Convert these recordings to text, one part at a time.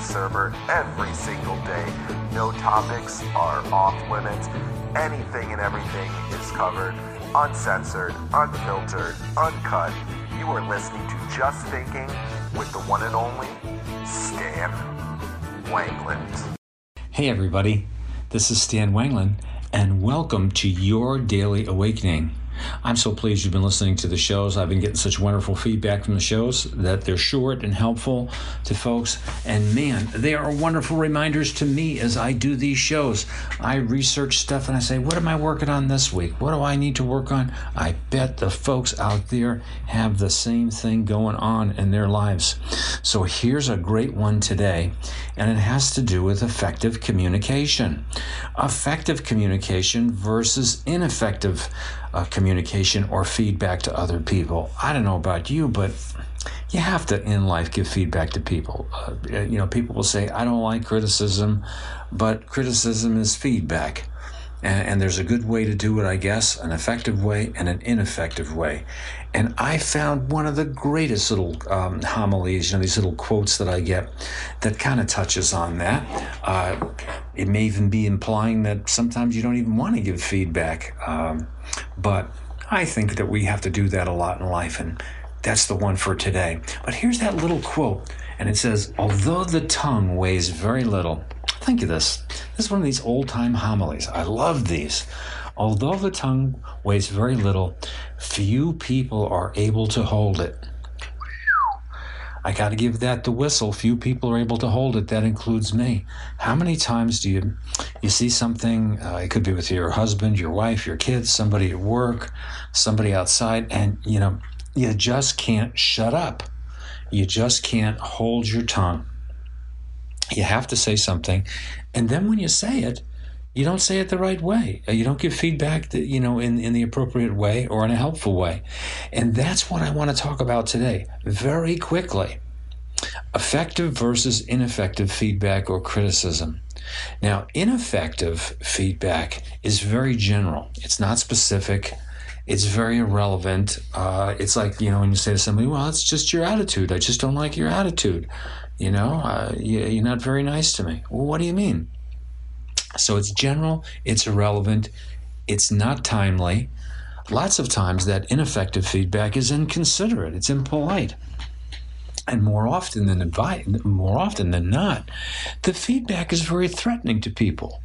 Server every single day. No topics are off limits. Anything and everything is covered, uncensored, unfiltered, uncut. You are listening to Just Thinking with the one and only Stan Wangland. Hey everybody, this is Stan Wangland and welcome to your Daily Awakening. I'm so pleased you've been listening to the shows. I've been getting such wonderful feedback from the shows that they're short and helpful to folks. And man, they are wonderful reminders to me as I do these shows. I research stuff and I say, what am I working on this week? What do I need to work on? I bet the folks out there have the same thing going on in their lives. So here's a great one today, and it has to do with effective communication. Effective communication versus ineffective communication or feedback to other people. I don't know about you, but you have to in life give feedback to people. People will say, I don't like criticism, but criticism is feedback. And there's a good way to do it, I guess, an effective way and an ineffective way. And I found one of the greatest little homilies, these little quotes that I get that kind of touches on that. It may even be implying that sometimes you don't even want to give feedback. But I think that we have to do that a lot in life, and that's the one for today. But here's that little quote, and it says, although the tongue weighs very little, think of this. This is one of these old-time homilies. I love these. Although the tongue weighs very little, few people are able to hold it. I got to give that the whistle. Few people are able to hold it. That includes me. How many times do you see something? It could be with your husband, your wife, your kids, somebody at work, somebody outside, and you just can't shut up. You just can't hold your tongue. You have to say something, and then when you say it, you don't say it the right way. You don't give feedback that, you know, in the appropriate way or in a helpful way. And that's what I want to talk about today very quickly. Effective versus ineffective feedback or criticism. Now, ineffective feedback is very general. It's not specific. It's very irrelevant. It's like, you know, when you say to somebody, well, it's just your attitude. I just don't like your attitude. You know, you're not very nice to me. Well, what do you mean? So it's general, it's irrelevant, it's not timely. Lots of times that ineffective feedback is inconsiderate, it's impolite. And more often than not, the feedback is very threatening to people.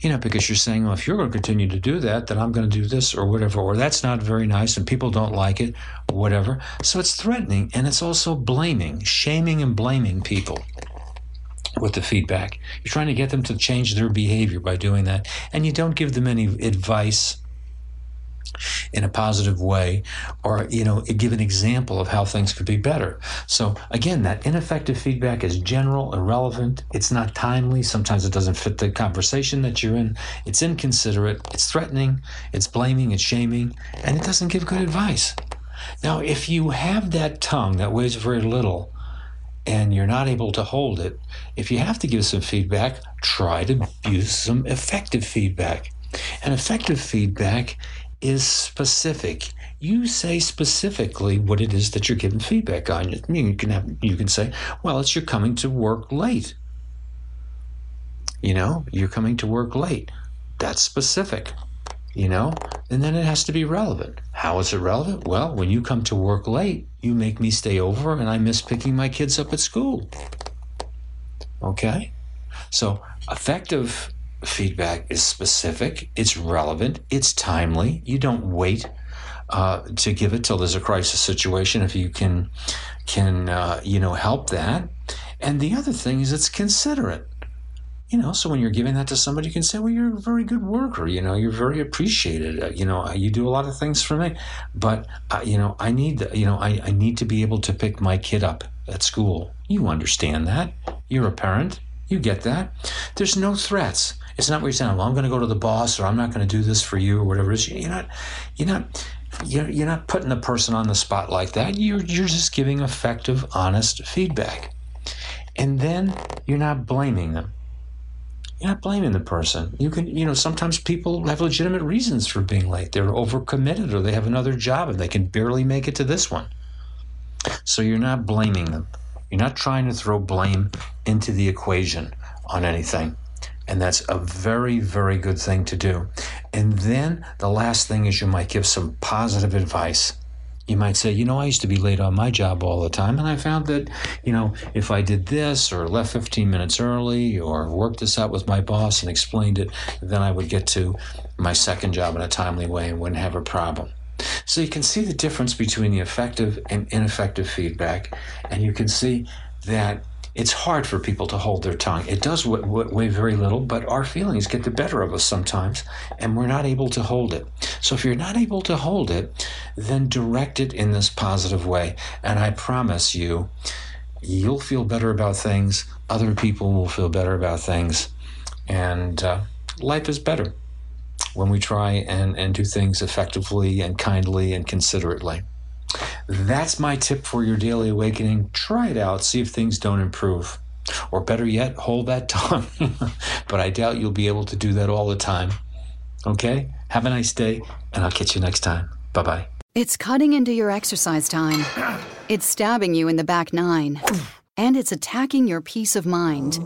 You know, because you're saying, well, if you're going to continue to do that, then I'm going to do this or whatever, or that's not very nice and people don't like it or whatever. So it's threatening, and it's also blaming, shaming and blaming people with the feedback. You're trying to get them to change their behavior by doing that, and you don't give them any advice in a positive way, or, you know, give an example of how things could be better. So again, that ineffective feedback is general, irrelevant, it's not timely, sometimes it doesn't fit the conversation that you're in, it's inconsiderate, it's threatening, it's blaming, it's shaming, and it doesn't give good advice. Now, if you have that tongue that weighs very little and you're not able to hold it, if you have to give some feedback, try to use some effective feedback. And effective feedback is specific. You say specifically what it is that you're giving feedback on. I mean, you can say, well, it's you're coming to work late. You know, you're coming to work late. That's specific, you know? And then it has to be relevant. How is it relevant? Well, when you come to work late, you make me stay over and I miss picking my kids up at school. Okay? So effective feedback is specific, it's relevant, it's timely. You don't wait to give it till there's a crisis situation if you can you know, help that. And the other thing is it's considerate. You know, so when you're giving that to somebody, you can say, well, you're a very good worker, you know, you're very appreciated, you know, you do a lot of things for me, but, you know, I need to be able to pick my kid up at school. You understand that. You're a parent. You get that. There's no threats. It's not where you're saying, well, I'm going to go to the boss, or I'm not going to do this for you, or whatever it is. You're not putting the person on the spot like that. You're just giving effective, honest feedback. And then you're not blaming them. You're not blaming the person. You can, you know, sometimes people have legitimate reasons for being late. They're overcommitted, or they have another job and they can barely make it to this one. So you're not blaming them. You're not trying to throw blame into the equation on anything. And that's a very, very good thing to do. And then the last thing is you might give some positive advice. You might say, you know, I used to be late on my job all the time, and I found that, you know, if I did this or left 15 minutes early or worked this out with my boss and explained it, then I would get to my second job in a timely way and wouldn't have a problem. So you can see the difference between the effective and ineffective feedback, and you can see that it's hard for people to hold their tongue. It does weigh very little, but our feelings get the better of us sometimes, and we're not able to hold it. So if you're not able to hold it, then direct it in this positive way. And I promise you, you'll feel better about things. Other people will feel better about things. And life is better when we try and do things effectively and kindly and considerately. That's my tip for your daily awakening. Try it out, see if things don't improve. Or better yet, hold that tongue. But I doubt you'll be able to do that all the time. Okay? Have a nice day, and I'll catch you next time. Bye-bye. It's cutting into your exercise time. It's stabbing you in the back nine. And it's attacking your peace of mind.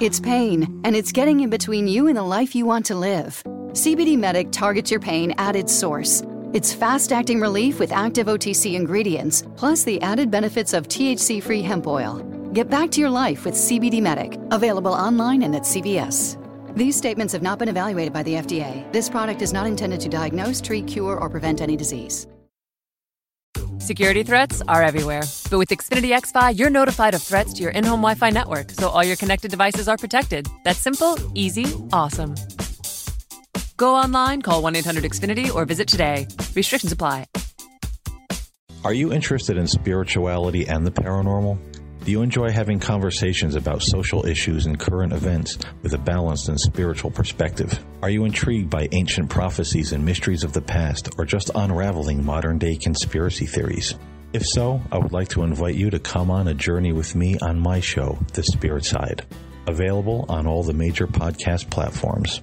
It's pain, and it's getting in between you and the life you want to live. CBD Medic targets your pain at its source. It's fast-acting relief with active OTC ingredients, plus the added benefits of THC-free hemp oil. Get back to your life with CBD Medic, available online and at CVS. These statements have not been evaluated by the FDA. This product is not intended to diagnose, treat, cure, or prevent any disease. Security threats are everywhere. But with Xfinity XFi, you're notified of threats to your in-home Wi-Fi network, so all your connected devices are protected. That's simple, easy, awesome. Go online, call 1-800-XFINITY, or visit today. Restrictions apply. Are you interested in spirituality and the paranormal? Do you enjoy having conversations about social issues and current events with a balanced and spiritual perspective? Are you intrigued by ancient prophecies and mysteries of the past, or just unraveling modern-day conspiracy theories? If so, I would like to invite you to come on a journey with me on my show, The Spirit Side, available on all the major podcast platforms.